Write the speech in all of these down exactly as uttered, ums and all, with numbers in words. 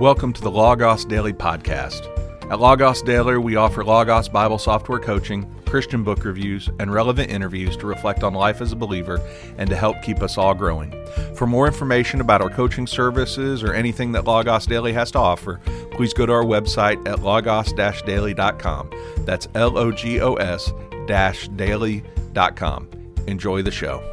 Welcome to the Logos Daily Podcast. At Logos Daily, we offer Logos Bible software coaching, Christian book reviews, and relevant interviews to reflect on life as a believer and to help keep us all growing. For more information about our coaching services or anything that Logos Daily has to offer, please go to our website at logos daily dot com. That's L O G O S daily dot com. Enjoy the show.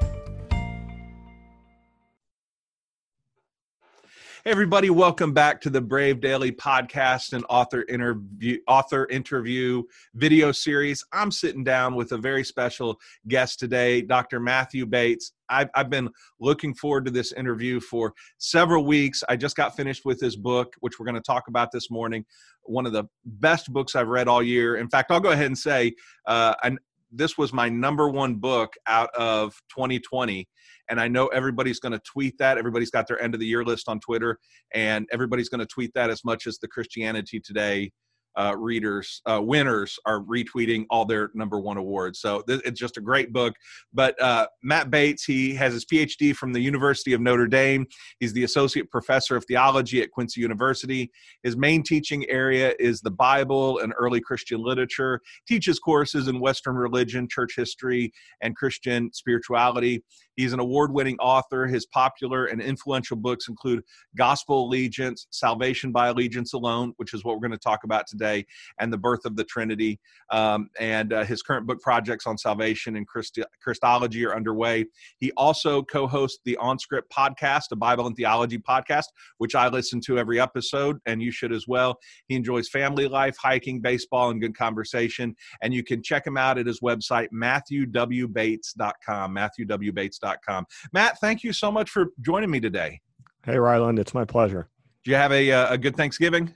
Hey everybody, welcome back to the Brave Daily Podcast and author interview author interview video series. I'm sitting down with a very special guest today, Doctor Matthew Bates. I've, I've been looking forward to this interview for several weeks. I just got finished with his book, which we're going to talk about this morning. One of the best books I've read all year. In fact, I'll go ahead and say uh, I, this was my number one book out of twenty twenty. And I know everybody's going to tweet that. Everybody's got their end of the year list on Twitter, and everybody's going to tweet that as much as the Christianity Today uh, readers, uh, winners are retweeting all their number one awards. So th- it's just a great book. But uh, Matt Bates, he has his P H D from the University of Notre Dame. He's the associate professor of theology at Quincy University. His main teaching area is the Bible and early Christian literature. Teaches courses in Western religion, church history, and Christian spirituality. He's an award-winning author. His popular and influential books include Gospel Allegiance, Salvation by Allegiance Alone, which is what we're going to talk about today, and The Birth of the Trinity. Um, and uh, his current book projects on salvation and Christi- Christology are underway. He also co-hosts the OnScript podcast, a Bible and theology podcast, which I listen to every episode, and you should as well. He enjoys family life, hiking, baseball, and good conversation. And you can check him out at his website, Matthew W Bates dot com, Matthew W Bates dot com. Matt, thank you so much for joining me today. Hey, Ryland, it's my pleasure. Do you have a uh, a good Thanksgiving?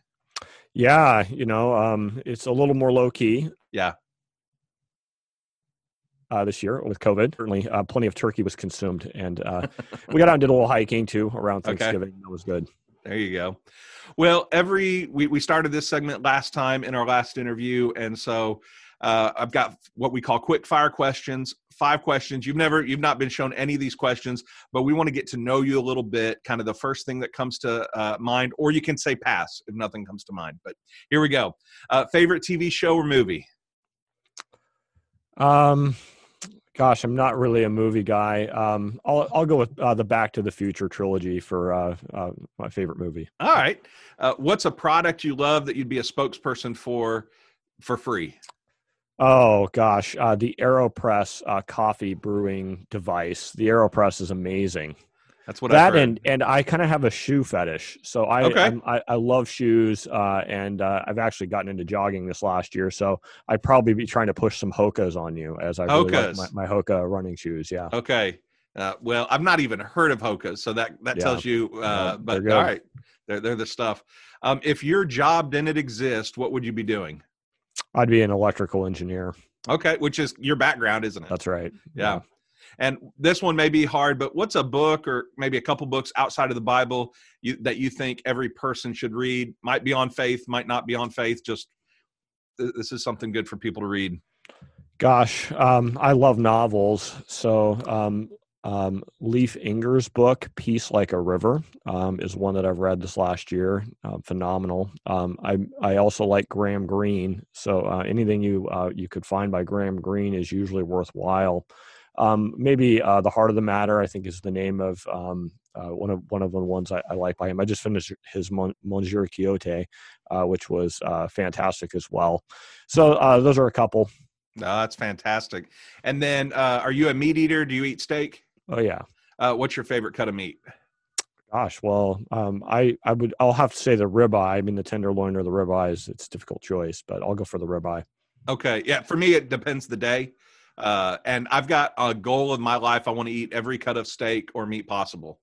Yeah, you know, um, it's a little more low key. Yeah. Uh, this year with COVID, certainly uh, plenty of turkey was consumed, and uh, we got out and did a little hiking too around Thanksgiving. Okay. That was good. There you go. Well, every we we started this segment last time in our last interview, and so. Uh, I've got what we call quick fire questions, five questions. You've never, you've not been shown any of these questions, but we want to get to know you a little bit, kind of the first thing that comes to uh, mind, or you can say pass if nothing comes to mind, but here we go. Uh, favorite T V show or movie? Um, gosh, I'm not really a movie guy. Um, I'll, I'll go with uh, the Back to the Future trilogy for uh, uh, my favorite movie. All right. Uh, what's a product you love that you'd be a spokesperson for, for free? Oh gosh, uh, the AeroPress uh, coffee brewing device. The AeroPress is amazing. That's what that I've heard. and and I kind of have a shoe fetish, so I okay. I, I love shoes, uh, and uh, I've actually gotten into jogging this last year. So I'd probably be trying to push some Hokas on you, as I really like my, my Hoka running shoes. Yeah. Okay. Uh, well, I've not even heard of Hokas, so that that yeah. tells you. Uh, yeah, but all right, they're they're the stuff. Um, if your job didn't exist, what would you be doing? I'd be an electrical engineer. Okay, which is your background, isn't it? That's right. Yeah. yeah. And this one may be hard, but what's a book or maybe a couple books outside of the Bible you, that you think every person should read? Might be on faith, might not be on faith. Just th- this is something good for people to read. Gosh, um, I love novels. So um, um, Leif Enger's book, Peace Like a River, um, is one that I've read this last year. Uh, phenomenal. Um, I I also like Graham Greene. So uh, anything you uh, you could find by Graham Greene is usually worthwhile. Um, maybe uh, The Heart of the Matter, I think, is the name of um, uh, one of one of the ones I, I like by him. I just finished his Mon- Monsieur Quixote, uh, which was uh, fantastic as well. So uh, those are a couple. No, that's fantastic. And then, uh, are you a meat eater? Do you eat steak? Oh yeah. Uh, what's your favorite cut of meat? Gosh, well, um, I, I would, I'll have to say the ribeye. I mean, the tenderloin or the ribeye is, it's a difficult choice, but I'll go for the ribeye. Okay. Yeah. For me, it depends the day. Uh, and I've got a goal of my life. I want to eat every cut of steak or meat possible.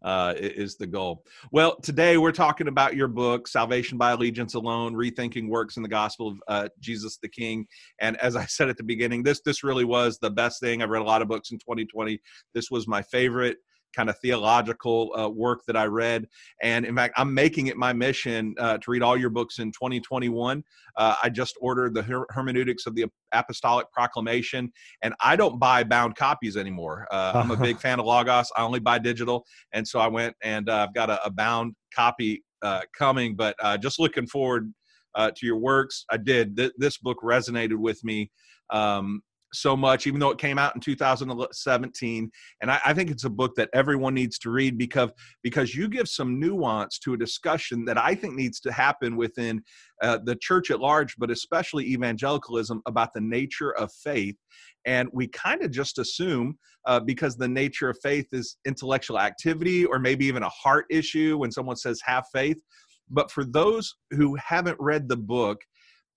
Uh, is the goal. Well, today we're talking about your book, Salvation by Allegiance Alone, Rethinking Works in the Gospel of uh, Jesus the King. And as I said at the beginning, this this really was the best thing. I've read a lot of books in twenty twenty. This was my favorite kind of theological uh, work that I read. And in fact, I'm making it my mission uh, to read all your books in twenty twenty-one. Uh, I just ordered the Her- Hermeneutics of the Apostolic Proclamation, and I don't buy bound copies anymore. Uh, I'm a big fan of Logos. I only buy digital. And so I went and uh, I've got a, a bound copy uh, coming, but uh, just looking forward uh, to your works. I did. Th- this book resonated with me um, so much, even though it came out in two thousand seventeen. And I, I think it's a book that everyone needs to read because, because you give some nuance to a discussion that I think needs to happen within uh, the church at large, but especially evangelicalism, about the nature of faith. And we kind of just assume uh, because the nature of faith is intellectual activity or maybe even a heart issue when someone says have faith. But for those who haven't read the book,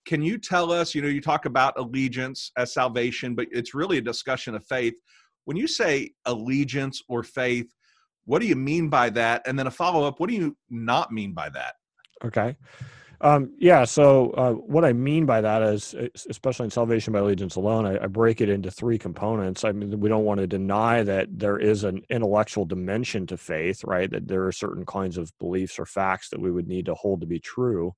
can you tell us, you know, you talk about allegiance as salvation, but it's really a discussion of faith. When you say allegiance or faith, what do you mean by that? And then a follow-up, what do you not mean by that? Okay. Um, yeah, so uh, what I mean by that is, especially in Salvation by Allegiance Alone, I, I break it into three components. I mean, we don't want to deny that there is an intellectual dimension to faith, right? That there are certain kinds of beliefs or facts that we would need to hold to be true.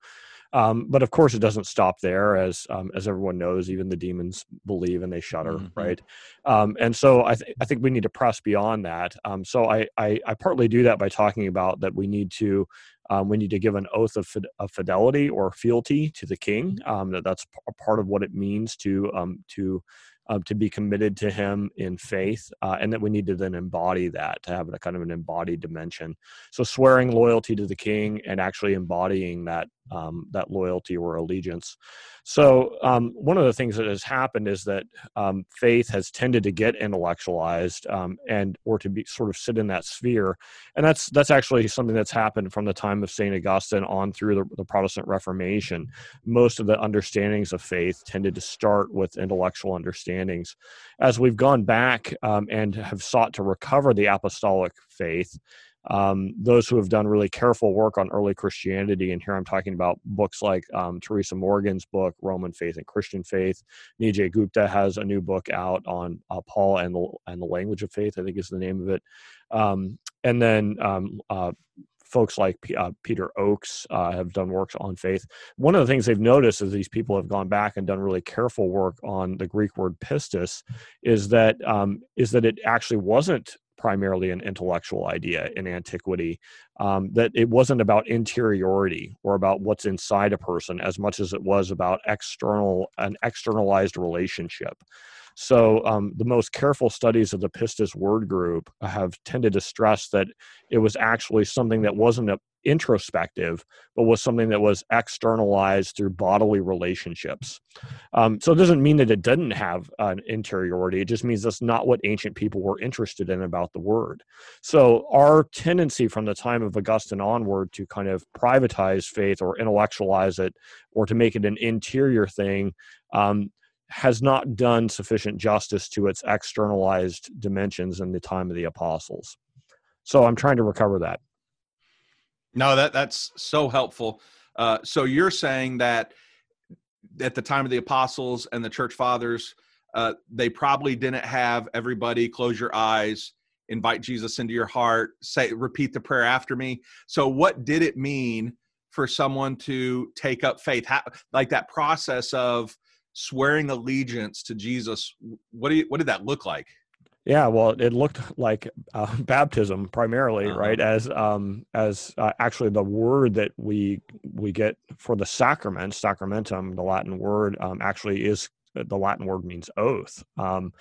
Um, but of course, it doesn't stop there, as um, as everyone knows. Even the demons believe and they shudder, mm-hmm. right? Um, and so I, th- I think we need to press beyond that. Um, so I, I I partly do that by talking about that we need to um, we need to give an oath of, fid- of fidelity or fealty to the King. Um, that that's p- a part of what it means to um, to um, to be committed to Him in faith, uh, and that we need to then embody that, to have a kind of an embodied dimension. So swearing loyalty to the King and actually embodying that. Um, that loyalty or allegiance. So um, one of the things that has happened is that um, faith has tended to get intellectualized um, and or to be sort of sit in that sphere. And that's that's actually something that's happened from the time of Saint Augustine on through the, the Protestant Reformation. Most of the understandings of faith tended to start with intellectual understandings. As we've gone back um, and have sought to recover the apostolic faith, Um, those who have done really careful work on early Christianity, and here I'm talking about books like um, Teresa Morgan's book, Roman Faith and Christian Faith. Nijay Gupta has a new book out on uh, Paul and the, and the Language of Faith, I think is the name of it. Um, and then um, uh, folks like P- uh, Peter Oakes uh, have done works on faith. One of the things they've noticed is these people have gone back and done really careful work on the Greek word pistis, is that um, is that it actually wasn't primarily an intellectual idea in antiquity, um, that it wasn't about interiority or about what's inside a person as much as it was about external, an externalized relationship. So um, the most careful studies of the pistis word group have tended to stress that it was actually something that wasn't a introspective, but was something that was externalized through bodily relationships. Um, so it doesn't mean that it didn't have an interiority. It just means that's not what ancient people were interested in about the word. So our tendency from the time of Augustine onward to kind of privatize faith or intellectualize it or to make it an interior thing um, has not done sufficient justice to its externalized dimensions in the time of the apostles. So I'm trying to recover that. No, that that's so helpful. Uh, so you're saying that at the time of the apostles and the church fathers, uh, they probably didn't have everybody close your eyes, invite Jesus into your heart, say, repeat the prayer after me. So what did it mean for someone to take up faith? How, like that process of swearing allegiance to Jesus, what do you, what did that look like? Yeah, well, it looked like uh, baptism primarily, uh-huh. right? As um, as uh, actually the word that we we get for the sacrament, sacramentum, the Latin word, um, actually is the Latin word means oath, um,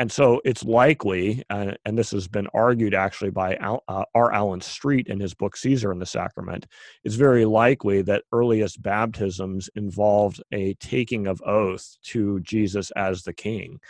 and so it's likely, uh, and this has been argued actually by Al, uh, R. Allen Street in his book Caesar and the Sacrament. It's very likely that earliest baptisms involved a taking of oath to Jesus as the King.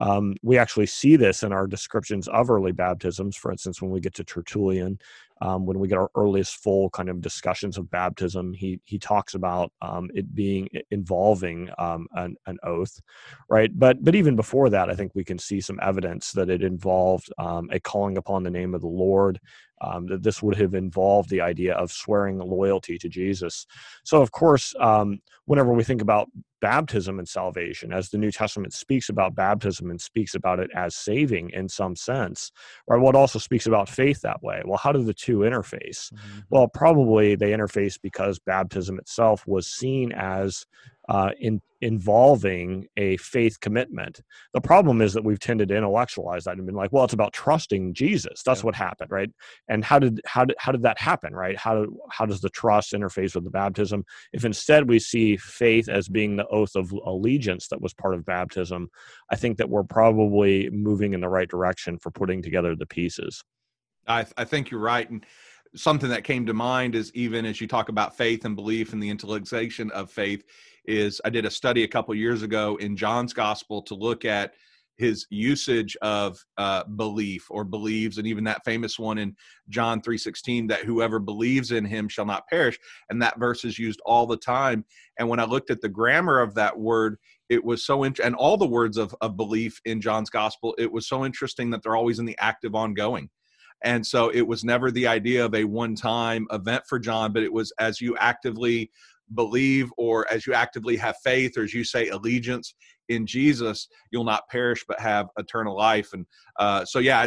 Um, we actually see this in our descriptions of early baptisms. For instance, when we get to Tertullian, um, when we get our earliest full kind of discussions of baptism, he he talks about um, it being involving um, an, an oath, right? But but even before that, I think we can see some evidence that it involved um, a calling upon the name of the Lord. Um, that this would have involved the idea of swearing loyalty to Jesus. So, of course, um, whenever we think about baptism and salvation, as the New Testament speaks about baptism and speaks about it as saving in some sense, right? Well, it also speaks about faith that way. Well, how do the two interface? Mm-hmm. Well, probably they interface because baptism itself was seen as uh, in, involving a faith commitment. The problem is that we've tended to intellectualize that and been like, well, it's about trusting Jesus. That's yeah. what happened, right? And how did how did how did that happen, right? How how does the trust interface with the baptism? If instead we see faith as being the oath of allegiance that was part of baptism, I think that we're probably moving in the right direction for putting together the pieces. I, I think you're right. And something that came to mind is, even as you talk about faith and belief and the intellectualization of faith, is I did a study a couple years ago in John's gospel to look at his usage of uh, belief or believes, and even that famous one in John three sixteen, that whoever believes in him shall not perish. And that verse is used all the time. And when I looked at the grammar of that word, it was so interesting, and all the words of, of belief in John's gospel, it was so interesting that they're always in the active ongoing. And so it was never the idea of a one-time event for John, but it was as you actively believe, or as you actively have faith, or as you say allegiance in Jesus, you'll not perish but have eternal life. And uh, so, yeah,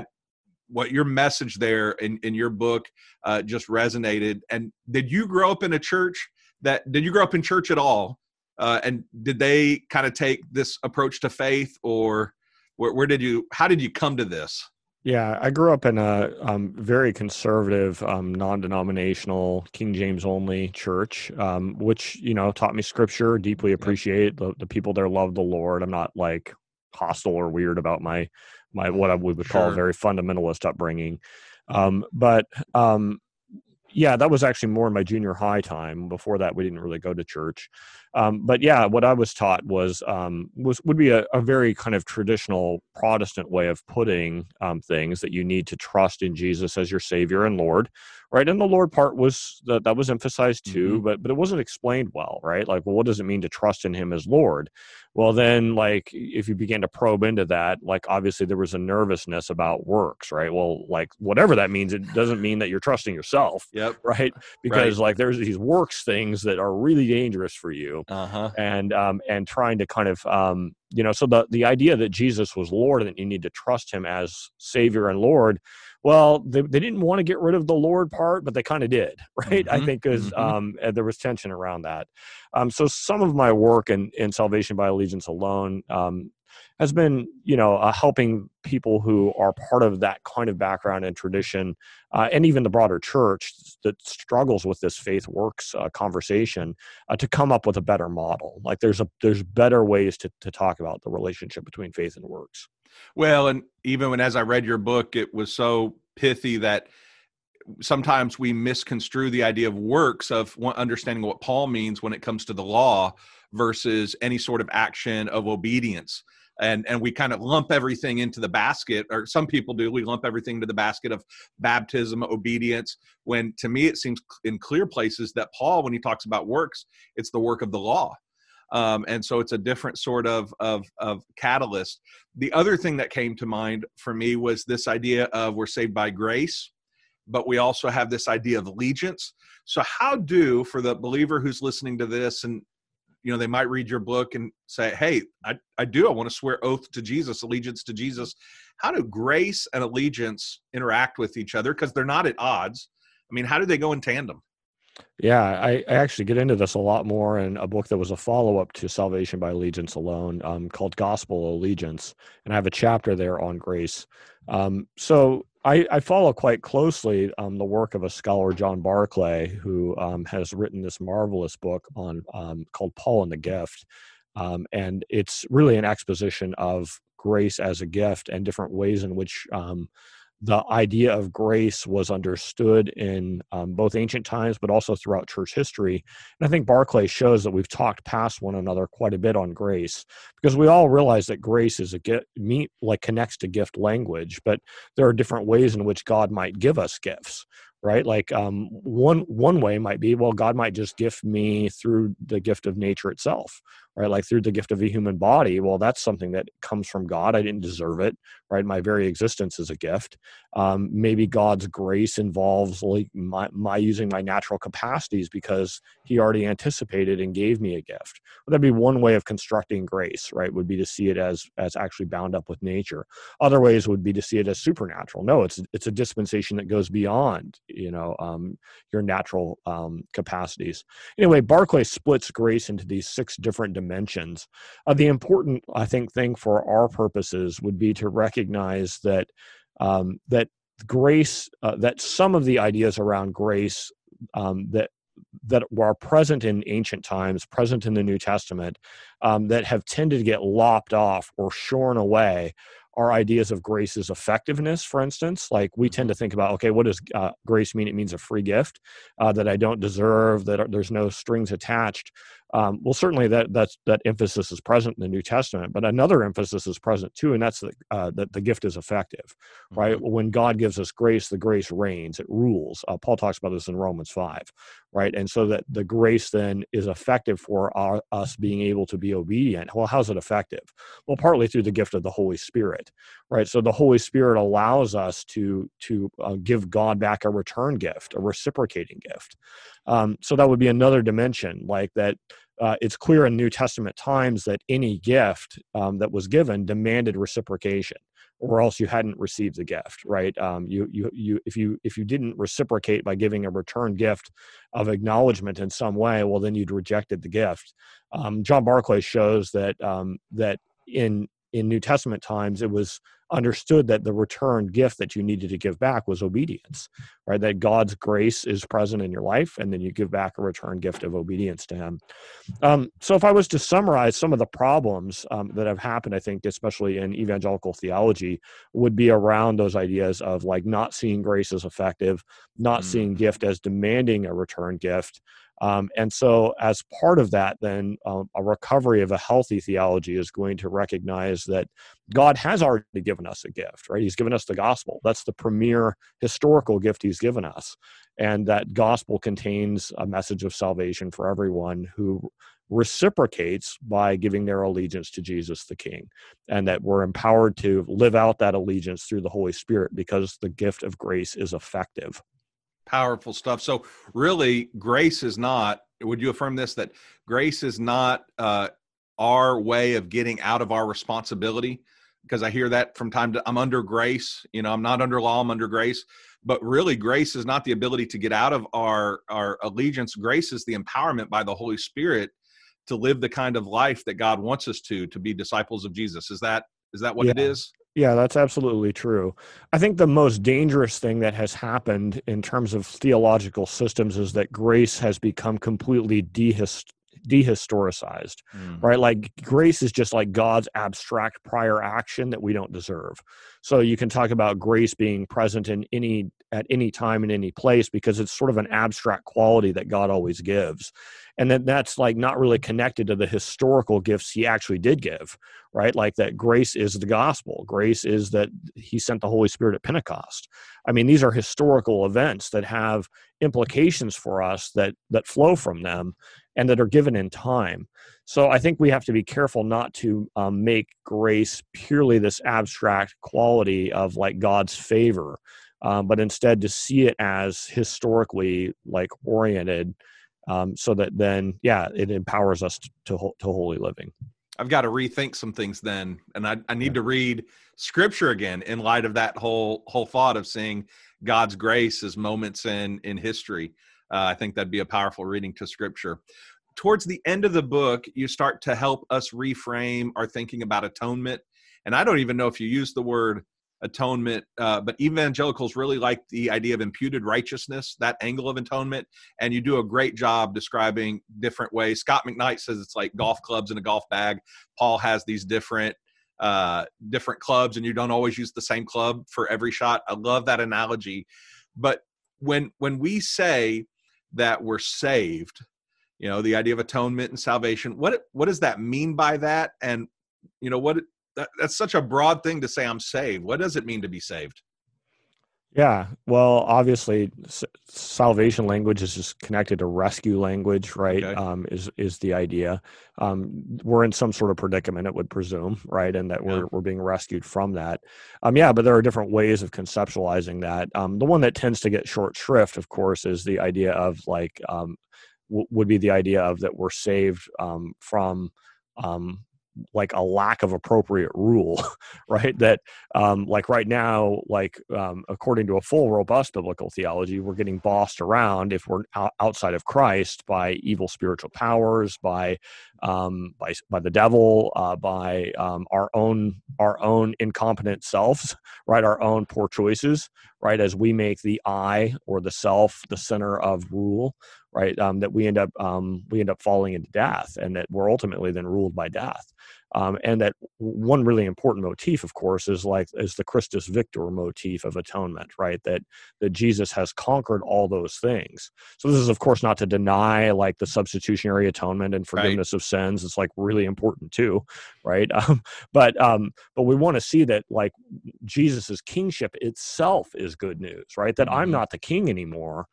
what your message there in, in your book uh, just resonated. And did you grow up in a church that, did you grow up in church at all? Uh, and did they kind of take this approach to faith, or where, where did you, how did you come to this? Yeah, I grew up in a um, very conservative, um, non-denominational, King James-only church, um, which, you know, taught me Scripture, deeply appreciate the, the people there love the Lord. I'm not, like, hostile or weird about my, my what I would call sure. very fundamentalist upbringing. Um, but, um, yeah, that was actually more in my junior high time. Before that, we didn't really go to church. Um, but, yeah, what I was taught was, um, was would be a, a very kind of traditional Protestant way of putting um, things, that you need to trust in Jesus as your Savior and Lord, right? And the Lord part was that that was emphasized too, mm-hmm. but but it wasn't explained well, right? Like, well, what does it mean to trust in Him as Lord? Well, then, like, if you began to probe into that, like, obviously there was a nervousness about works, right? Well, like, whatever that means, it doesn't mean that you're trusting yourself, yep. right? Because right. like there's these works things that are really dangerous for you. Uh-huh. And um, and trying to kind of, um, you know, so the, the idea that Jesus was Lord and that you need to trust Him as Savior and Lord, well, they, they didn't want to get rid of the Lord part, but they kind of did, right? Mm-hmm. I think because um, there was tension around that. Um, so some of my work in, in Salvation by Allegiance Alone um, has been, you know, uh, helping people who are part of that kind of background and tradition, uh, and even the broader church that struggles with this faith works uh, conversation, uh, to come up with a better model. Like there's a there's better ways to to talk about the relationship between faith and works. Well, and even when, as I read your book, it was so pithy that sometimes we misconstrue the idea of works, of understanding what Paul means when it comes to the law versus any sort of action of obedience. And and we kind of lump everything into the basket, or some people do, we lump everything into the basket of baptism, obedience, when to me it seems in clear places that Paul, when he talks about works, it's the work of the law. Um, and so it's a different sort of, of of catalyst. The other thing that came to mind for me was this idea of we're saved by grace, but we also have this idea of allegiance. So how do, for the believer who's listening to this, and you know, they might read your book and say, hey, I, I do. I want to swear oath to Jesus, allegiance to Jesus. How do grace and allegiance interact with each other? Because they're not at odds. I mean, how do they go in tandem? Yeah, I, I actually get into this a lot more in a book that was a follow-up to Salvation by Allegiance Alone, um, called Gospel Allegiance. And I have a chapter there on grace. Um, so I, I follow quite closely um, the work of a scholar, John Barclay, who um, has written this marvelous book on um, called Paul and the Gift. Um, and it's really an exposition of grace as a gift and different ways in which um, the idea of grace was understood in um, both ancient times, but also throughout church history. And I think Barclay shows that we've talked past one another quite a bit on grace, because we all realize that grace is a gift, like connects to gift language, but there are different ways in which God might give us gifts, right? Like um, one, one way might be, well, God might just gift me through the gift of nature itself, right? Like through the gift of a human body. Well, that's something that comes from God. I didn't deserve it, right? My very existence is a gift. Um, maybe God's grace involves like my, my using my natural capacities because he already anticipated and gave me a gift. Well, that'd be one way of constructing grace, right? Would be to see it as, as actually bound up with nature. Other ways would be to see it as supernatural. No, it's, it's a dispensation that goes beyond, you know, um, your natural um, capacities. Anyway, Barclay splits grace into these six different dimensions. Uh, the important, I think, thing for our purposes would be to recognize that um, that grace, uh, that some of the ideas around grace um, that that were present in ancient times, present in the New Testament, um, that have tended to get lopped off or shorn away are ideas of grace's effectiveness, for instance. Like we tend to think about, okay, what does uh, grace mean? It means a free gift uh, that I don't deserve, that there's no strings attached. Um, well, certainly that that's, that emphasis is present in the New Testament, but another emphasis is present too, and that's the, uh, that the gift is effective, right? Mm-hmm. When God gives us grace, the grace reigns, it rules. Uh, Paul talks about this in Romans five, right? And so that the grace then is effective for our, us being able to be obedient. Well, how's it effective? Well, partly through the gift of the Holy Spirit, right? So the Holy Spirit allows us to, to uh, give God back a return gift, a reciprocating gift. Um, so that would be another dimension, like that. Uh, it's clear in New Testament times that any gift um, that was given demanded reciprocation, or else you hadn't received the gift, right? Um, you, you, you, if you, if you didn't reciprocate by giving a return gift of acknowledgement in some way, well, then you'd rejected the gift. Um, John Barclay shows that um, that in in New Testament times, it was understood that the return gift that you needed to give back was obedience, right? That God's grace is present in your life, and then you give back a return gift of obedience to him. Um, so if I was to summarize some of the problems um, that have happened, I think, especially in evangelical theology, would be around those ideas of like not seeing grace as effective, not mm. seeing gift as demanding a return gift. Um, and so as part of that, then um, a recovery of a healthy theology is going to recognize that God has already given us a gift, right? He's given us the gospel. That's the premier historical gift he's given us. And that gospel contains a message of salvation for everyone who reciprocates by giving their allegiance to Jesus the King, and that we're empowered to live out that allegiance through the Holy Spirit because the gift of grace is effective. Powerful stuff. So really, grace is not, would you affirm this, that grace is not uh, our way of getting out of our responsibility? Because I hear that from time to, I'm under grace, you know, I'm not under law, I'm under grace. But really, grace is not the ability to get out of our, our allegiance. Grace is the empowerment by the Holy Spirit to live the kind of life that God wants us to, to be disciples of Jesus. Is that is that what yeah. it is? Yeah, that's absolutely true. I think the most dangerous thing that has happened in terms of theological systems is that grace has become completely dehist- dehistoricized, mm. right? Like grace is just like God's abstract prior action that we don't deserve. So you can talk about grace being present in any at any time in any place because it's sort of an abstract quality that God always gives. And then that's like not really connected to the historical gifts he actually did give, right? Like that grace is the gospel. Grace is that he sent the Holy Spirit at Pentecost. I mean, these are historical events that have implications for us that that flow from them and that are given in time. So I think we have to be careful not to um, make grace purely this abstract quality of like God's favor, um, but instead to see it as historically like oriented um, so that then, yeah, it empowers us to, to, to holy living. I've got to rethink some things then. And I, I need to read scripture again in light of that whole whole thought of seeing God's grace as moments in, in history. Uh, I think that'd be a powerful reading to scripture. Towards the end of the book, you start to help us reframe our thinking about atonement. And I don't even know if you use the word atonement, uh, but evangelicals really like the idea of imputed righteousness, that angle of atonement. And you do a great job describing different ways. Scott McKnight says it's like golf clubs in a golf bag. Paul has these different uh, different clubs, and you don't always use the same club for every shot. I love that analogy. But when when we say that we're saved, you know, the idea of atonement and salvation, what what does that mean by that? And, you know, what that, that's such a broad thing to say I'm saved. What does it mean to be saved? Yeah, well, obviously, s- salvation language is just connected to rescue language, right? Okay. Um, is is the idea? Um, we're in some sort of predicament, it would presume, right? And that we're yeah. we're being rescued from that. Um, yeah, but there are different ways of conceptualizing that. Um, the one that tends to get short shrift, of course, is the idea of like um, w- would be the idea of that we're saved um, from. Um, like a lack of appropriate rule, right? That um, like right now, like um, according to a full robust biblical theology, we're getting bossed around if we're outside of Christ by evil spiritual powers, by um, by by the devil, uh, by um, our own our own incompetent selves, right? Our own poor choices, right? As we make the I or the self the center of rule, right? Um, that we end up um, we end up falling into death, and that we're ultimately then ruled by death. Um, and that one really important motif, of course, is like is the Christus Victor motif of atonement, right? That that Jesus has conquered all those things. So this is, of course, not to deny like the substitutionary atonement and forgiveness right. of sins. It's like really important too, right? Um, but um, but we want to see that like Jesus's kingship itself is good news, right? That mm-hmm. I'm not the king anymore.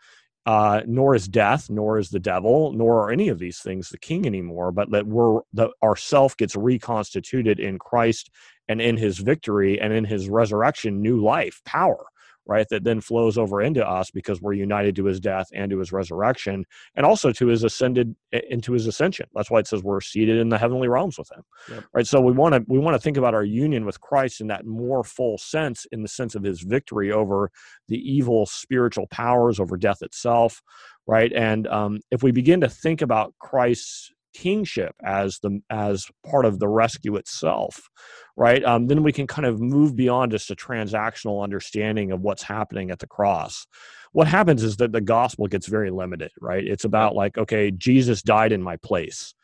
Uh, nor is death, nor is the devil, nor are any of these things the king anymore, but that we're, that our self gets reconstituted in Christ and in his victory and in his resurrection, new life, power, right? That then flows over into us because we're united to his death and to his resurrection and also to his ascended into his ascension. That's why it says we're seated in the heavenly realms with him, yep. right? So we want to, we want to think about our union with Christ in that more full sense, in the sense of his victory over the evil spiritual powers, over death itself, right? And um, if we begin to think about Christ's kingship as the as part of the rescue itself, right? Um, then we can kind of move beyond just a transactional understanding of what's happening at the cross. What happens is that the gospel gets very limited, right? It's about like, okay, Jesus died in my place.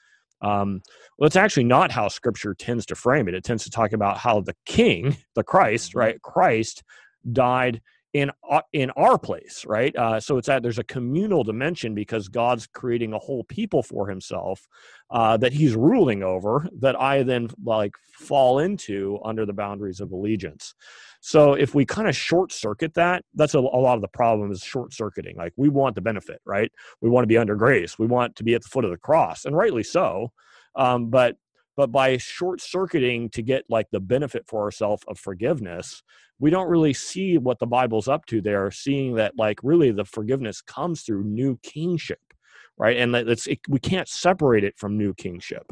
Um, well, that's actually not how Scripture tends to frame it. It tends to talk about how the King, the Christ, right? Christ died in in our place, right? Uh, so it's that there's a communal dimension because God's creating a whole people for himself uh, that he's ruling over, that I then like fall into under the boundaries of allegiance. So if we kind of short circuit that, that's a, a lot of the problem is short circuiting. Like we want the benefit, right? We want to be under grace. We want to be at the foot of the cross, and rightly so. Um, but But by short-circuiting to get like the benefit for ourselves of forgiveness, we don't really see what the Bible's up to there, seeing that like really the forgiveness comes through new kingship, right? And that it's, it, we can't separate it from new kingship.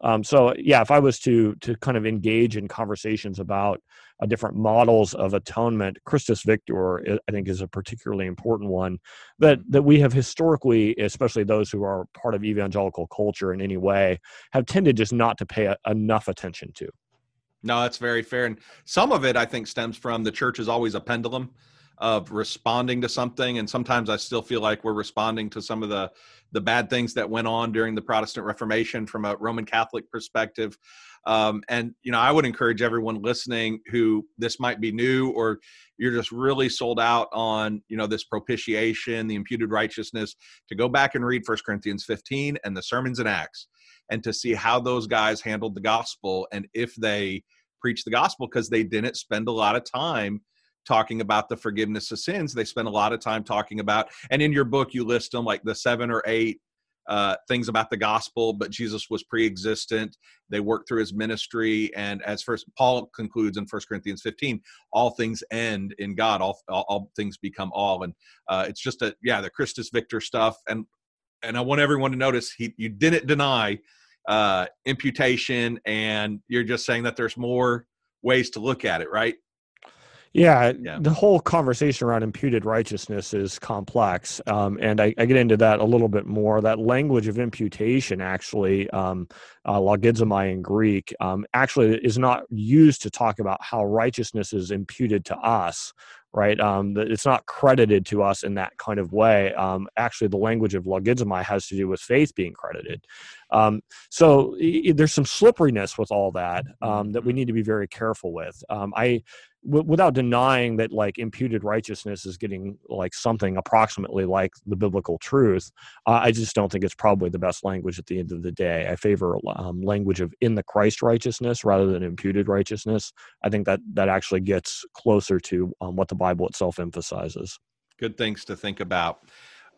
Um, so yeah, if I was to to kind of engage in conversations about uh, different models of atonement, Christus Victor, I think, is a particularly important one that that we have historically, especially those who are part of evangelical culture in any way, have tended just not to pay a, enough attention to. No, that's very fair. And some of it, I think, stems from the church is always a pendulum of responding to something. And sometimes I still feel like we're responding to some of the, the bad things that went on during the Protestant Reformation from a Roman Catholic perspective. Um, and, you know, I would encourage everyone listening who this might be new, or you're just really sold out on, you know, this propitiation, the imputed righteousness, to go back and read First Corinthians fifteen and the sermons in Acts, and to see how those guys handled the gospel and if they preached the gospel, because they didn't spend a lot of time talking about the forgiveness of sins. They spend a lot of time talking about, and in your book, you list them like the seven or eight uh, things about the gospel, but Jesus was pre-existent. They worked through his ministry. And as first Paul concludes in First Corinthians fifteen, all things end in God, all, all, all things become all. And uh, it's just a, yeah, the Christus Victor stuff. And, and I want everyone to notice he, you didn't deny uh, imputation, and you're just saying that there's more ways to look at it, right? Yeah, yeah, the whole conversation around imputed righteousness is complex, um, and I, I get into that a little bit more. That language of imputation, actually, um, uh, logizomai in Greek, um, actually is not used to talk about how righteousness is imputed to us, right? Um, it's not credited to us in that kind of way. Um, actually, the language of logizomai has to do with faith being credited. Um, so y- there's some slipperiness with all that um, that we need to be very careful with. Um, I w- without denying that like imputed righteousness is getting like something approximately like the biblical truth, uh, I just don't think it's probably the best language at the end of the day. I favor um, language of in the Christ righteousness rather than imputed righteousness. I think that that actually gets closer to um, what the Bible itself emphasizes. Good things to think about.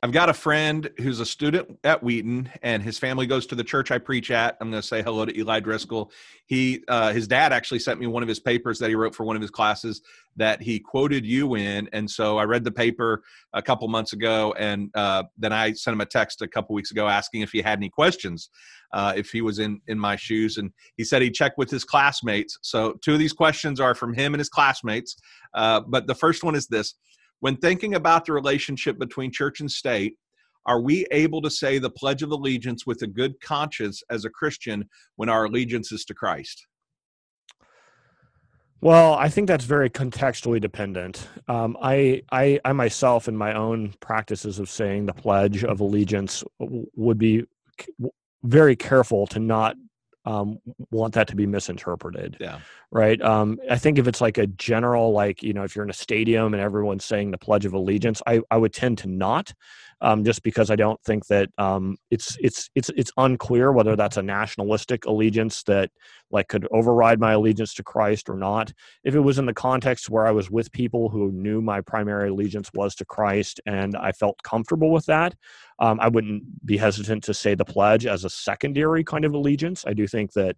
I've got a friend who's a student at Wheaton, and his family goes to the church I preach at. I'm going to say hello to Eli Driscoll. He, uh, his dad actually sent me one of his papers that he wrote for one of his classes that he quoted you in. And so I read the paper a couple months ago, and uh, then I sent him a text a couple weeks ago asking if he had any questions, uh, if he was in, in my shoes. And he said he checked with his classmates. So two of these questions are from him and his classmates. Uh, but the first one is this. When thinking about the relationship between church and state, are we able to say the Pledge of Allegiance with a good conscience as a Christian when our allegiance is to Christ? Well, I think that's very contextually dependent. Um, I, I, I myself, in my own practices of saying the Pledge of Allegiance, w- would be c- very careful to not Um, want that to be misinterpreted. Yeah. Right. Um, I think if it's like a general, like, you know, if you're in a stadium and everyone's saying the Pledge of Allegiance, I, I would tend to not, um, just because I don't think that um, it's, it's, it's, it's unclear whether that's a nationalistic allegiance that like could override my allegiance to Christ or not. If it was in the context where I was with people who knew my primary allegiance was to Christ and I felt comfortable with that, Um, I wouldn't be hesitant to say the pledge as a secondary kind of allegiance. I do think that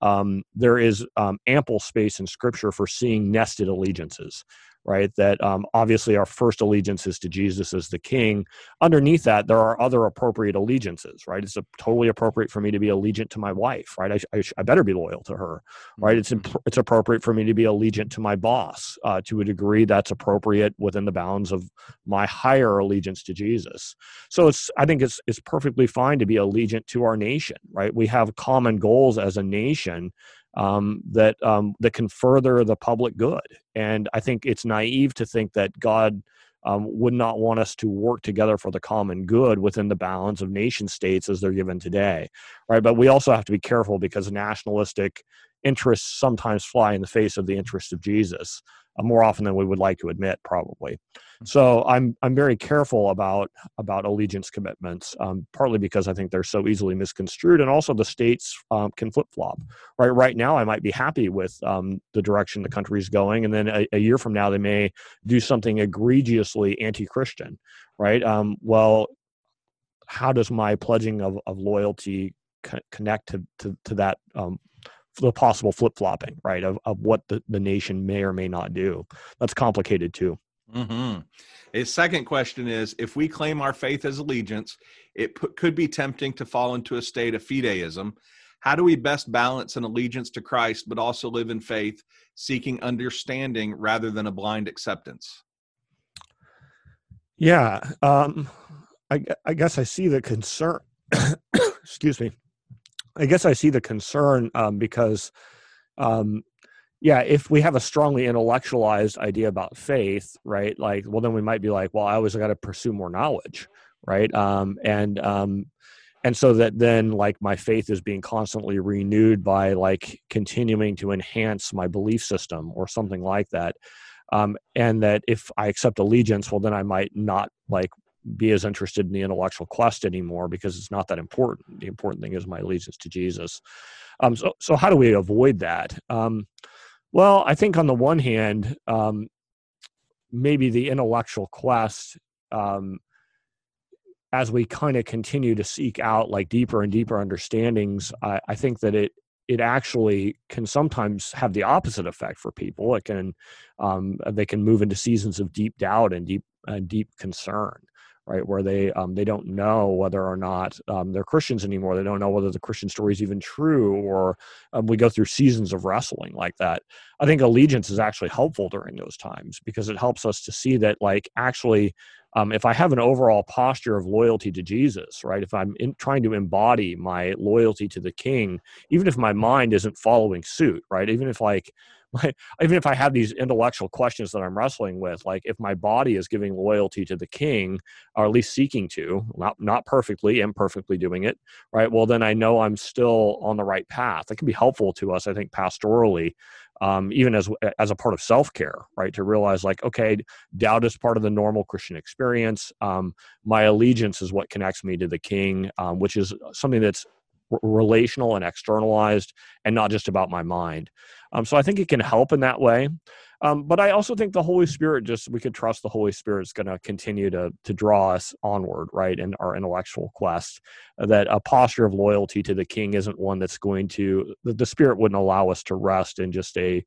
um, there is um, ample space in Scripture for seeing nested allegiances, right? That um, obviously our first allegiance is to Jesus as the King. Underneath that, there are other appropriate allegiances, right? It's a, totally appropriate for me to be allegiant to my wife, right? I, I, I better be loyal to her, right? It's imp- it's appropriate for me to be allegiant to my boss uh, to a degree that's appropriate within the bounds of my higher allegiance to Jesus. So it's I think it's it's perfectly fine to be allegiant to our nation, right? We have common goals as a nation Um, that um, that can further the public good, and I think it's naive to think that God um, would not want us to work together for the common good within the bounds of nation states as they're given today, right? But we also have to be careful because nationalistic interests sometimes fly in the face of the interest of Jesus uh, more often than we would like to admit, probably. So I'm I'm very careful about about allegiance commitments, um, partly because I think they're so easily misconstrued, and also the states um, can flip flop. Right, right now I might be happy with um, the direction the country is going, and then a, a year from now they may do something egregiously anti-Christian. Right? Um, well, how does my pledging of of loyalty co- connect to to, to that? Um, the possible flip-flopping, right, of, of what the, the nation may or may not do. That's complicated too. Mm-hmm. His second question is, if we claim our faith as allegiance, it p- could be tempting to fall into a state of fideism. How do we best balance an allegiance to Christ, but also live in faith, seeking understanding rather than a blind acceptance? Yeah. Um, I, I guess I see the concern, excuse me. I guess I see the concern um, because, um, yeah, if we have a strongly intellectualized idea about faith, right, like, well, then we might be like, well, I always got to pursue more knowledge, right? Um, and um, and so that then, like, my faith is being constantly renewed by, like, continuing to enhance my belief system or something like that. Um, and that if I accept allegiance, well, then I might not, like, be as interested in the intellectual quest anymore because it's not that important. The important thing is my allegiance to Jesus. Um, so, so how do we avoid that? Um, well, I think on the one hand, um, maybe the intellectual quest, um, as we kind of continue to seek out like deeper and deeper understandings, I, I think that it it actually can sometimes have the opposite effect for people. It can um, they can move into seasons of deep doubt and deep uh, deep concern. Right, where they um, they don't know whether or not um, they're Christians anymore. They don't know whether the Christian story is even true, or um, we go through seasons of wrestling like that. I think allegiance is actually helpful during those times because it helps us to see that, like, actually, um, if I have an overall posture of loyalty to Jesus, right, if I'm in, trying to embody my loyalty to the King, even if my mind isn't following suit, right, even if, like, my, even if I have these intellectual questions that I'm wrestling with, like if my body is giving loyalty to the king, or at least seeking to, not, not perfectly, imperfectly doing it, right? Well, then I know I'm still on the right path. That can be helpful to us, I think, pastorally, um, even as as a part of self-care, right? To realize like, okay, doubt is part of the normal Christian experience. Um, my allegiance is what connects me to the king, um, which is something that's relational and externalized and not just about my mind. Um, so I think it can help in that way. Um, but I also think the Holy Spirit, just we could trust the Holy Spirit's going to continue to to draw us onward, right, in our intellectual quest, that a posture of loyalty to the king isn't one that's going to, the Spirit wouldn't allow us to rest in just a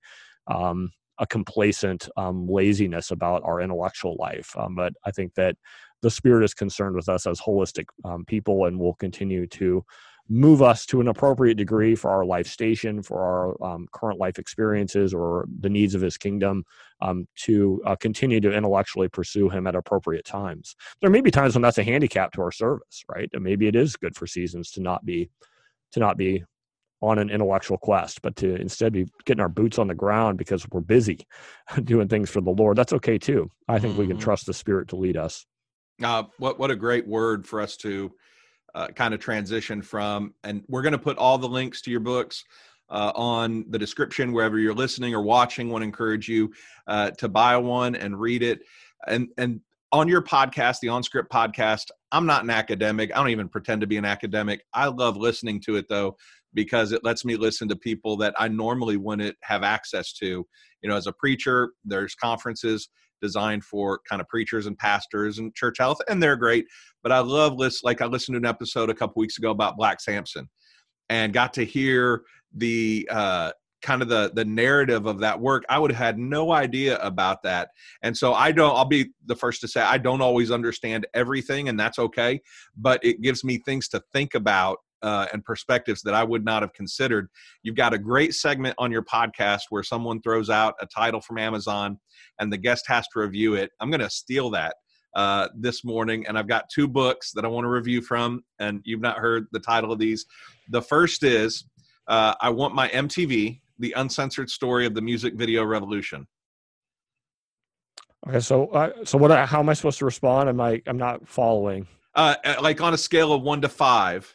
um, a complacent um, laziness about our intellectual life. Um, but I think that the Spirit is concerned with us as holistic um, people and will continue to move us to an appropriate degree for our life station, for our um, current life experiences or the needs of his kingdom, um, to uh, continue to intellectually pursue him at appropriate times. There may be times when that's a handicap to our service, right? And maybe it is good for seasons to not be, to not be on an intellectual quest, but to instead be getting our boots on the ground because we're busy doing things for the Lord. That's okay too. I think mm-hmm. we can trust the Spirit to lead us. Uh, what, what a great word for us to Uh, kind of transition from, and we're going to put all the links to your books uh, on the description, wherever you're listening or watching. I want to encourage you uh, to buy one and read it. And, and on your podcast, the OnScript podcast, I'm not an academic. I don't even pretend to be an academic. I love listening to it though, because it lets me listen to people that I normally wouldn't have access to. You know, as a preacher, there's conferences designed for kind of preachers and pastors and church health, and they're great. But I love list, like I listened to an episode a couple weeks ago about Black Samson and got to hear the uh, kind of the the narrative of that work. I would have had no idea about that. And so I don't, I'll be the first to say, I don't always understand everything, and that's okay. But it gives me things to think about Uh, and perspectives that I would not have considered. You've got a great segment on your podcast where someone throws out a title from Amazon and the guest has to review it. I'm going to steal that uh, this morning. And I've got two books that I want to review from, and you've not heard the title of these. The first is uh, I Want My M T V, The Uncensored Story of the Music Video Revolution. Okay. So, uh, so what, how am I supposed to respond? Am I, I'm not following. Uh, like on a scale of one to five,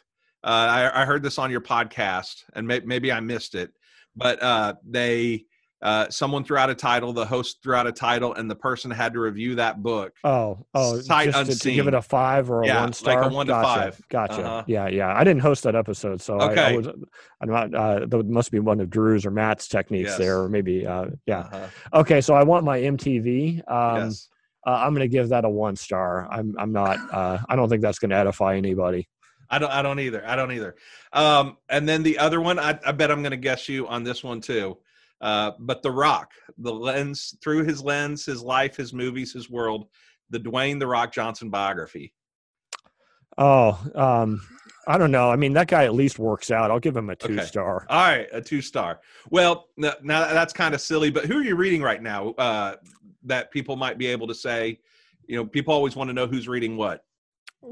Uh, I, I heard this on your podcast, and may, maybe I missed it, but uh, they uh, someone threw out a title, the host threw out a title, and the person had to review that book. Oh, oh, sight just unseen. To, to give it a five or a yeah, one star. Like a one gotcha. to five. Gotcha. Uh-huh. Yeah, yeah. I didn't host that episode, so okay. I, I was. I'm not. Uh, there must be one of Drew's or Matt's techniques yes. there, or maybe. Uh, yeah. Uh-huh. Okay, so I Want My M T V. Um, yes. uh, I'm going to give that a one star. I'm. I'm not. Uh, I don't think that's going to edify anybody. I don't, I don't either. I don't either. Um, and then the other one, I, I bet I'm going to guess you on this one too. Uh, but The Rock, the lens through his lens, his life, his movies, his world, the Dwayne, The Rock Johnson biography. Oh, um, I don't know. I mean, that guy at least works out. I'll give him a two okay. star. All right. A two star. Well, now that's kind of silly, but who are you reading right now? Uh, that people might be able to say, you know, people always want to know who's reading what.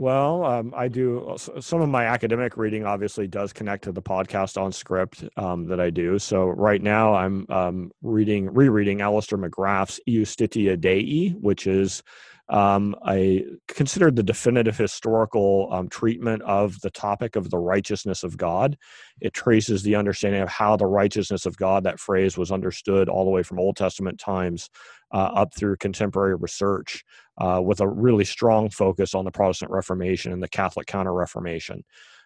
Well, um, I do. Some of my academic reading obviously does connect to the podcast on script um, that I do. So right now I'm um, reading, rereading Alistair McGrath's Eustitia Dei, which is um, I considered the definitive historical um, treatment of the topic of the righteousness of God. It traces the understanding of how the righteousness of God, that phrase, was understood all the way from Old Testament times Uh, up through contemporary research uh, with a really strong focus on the Protestant Reformation and the Catholic Counter-Reformation.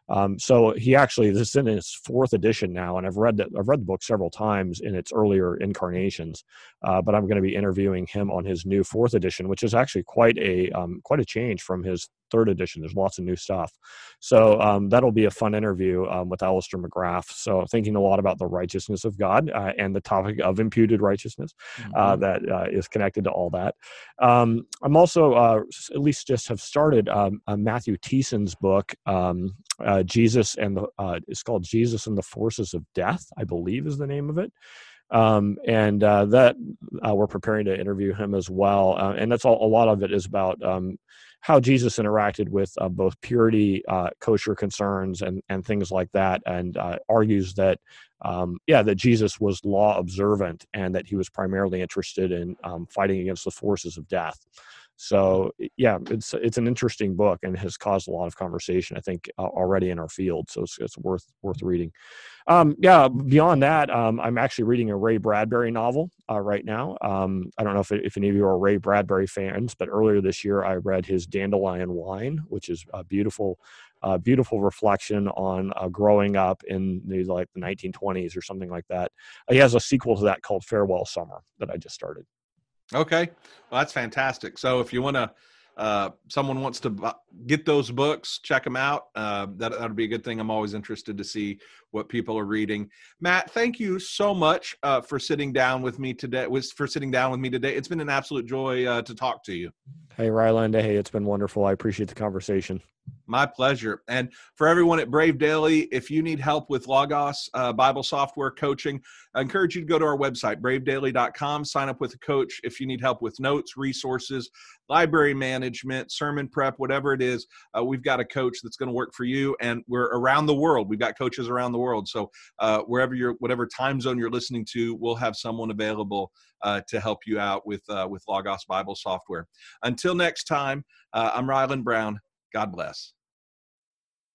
Um, so he actually, this is in his fourth edition now, and I've read that I've read the book several times in its earlier incarnations, uh, but I'm going to be interviewing him on his new fourth edition, which is actually quite a um, quite a change from his third edition. There's lots of new stuff. So um, that'll be a fun interview um, with Alistair McGrath. So thinking a lot about the righteousness of God uh, and the topic of imputed righteousness uh, mm-hmm. that uh, is connected to all that. Um, I'm also, uh, at least just have started um, uh, Matthew Thiessen's book, um, uh, Jesus and the, uh, it's called Jesus and the Forces of Death, I believe is the name of it. Um, and uh, that uh, we're preparing to interview him as well. Uh, and that's all, a lot of it is about um, how Jesus interacted with uh, both purity, uh, kosher concerns, and and things like that, and uh, argues that, um, yeah, that Jesus was law observant and that he was primarily interested in um, fighting against the forces of death. So, yeah, it's it's an interesting book and has caused a lot of conversation, I think, uh, already in our field. So it's, it's worth worth reading. Um, yeah, beyond that, um, I'm actually reading a Ray Bradbury novel uh, right now. Um, I don't know if if any of you are Ray Bradbury fans, but earlier this year I read his Dandelion Wine, which is a beautiful, uh, beautiful reflection on uh, growing up in the like the nineteen twenties or something like that. He has a sequel to that called Farewell Summer that I just started. Okay. Well, that's fantastic. So if you want to, uh, someone wants to b- get those books, check them out. Uh, that that'd be a good thing. I'm always interested to see what people are reading. Matt, thank you so much, uh, for sitting down with me today was for sitting down with me today. It's been an absolute joy, uh, to talk to you. Hey, Ryland. Hey, it's been wonderful. I appreciate the conversation. My pleasure. And for everyone at Brave Daily, if you need help with Logos uh, Bible software coaching, I encourage you to go to our website, brave daily dot com, sign up with a coach. If you need help with notes, resources, library management, sermon prep, whatever it is, uh, we've got a coach that's going to work for you. And we're around the world. We've got coaches around the world. So uh, wherever you're, whatever time zone you're listening to, we'll have someone available uh, to help you out with, uh, with Logos Bible software. Until next time, uh, I'm Ryland Brown. God bless.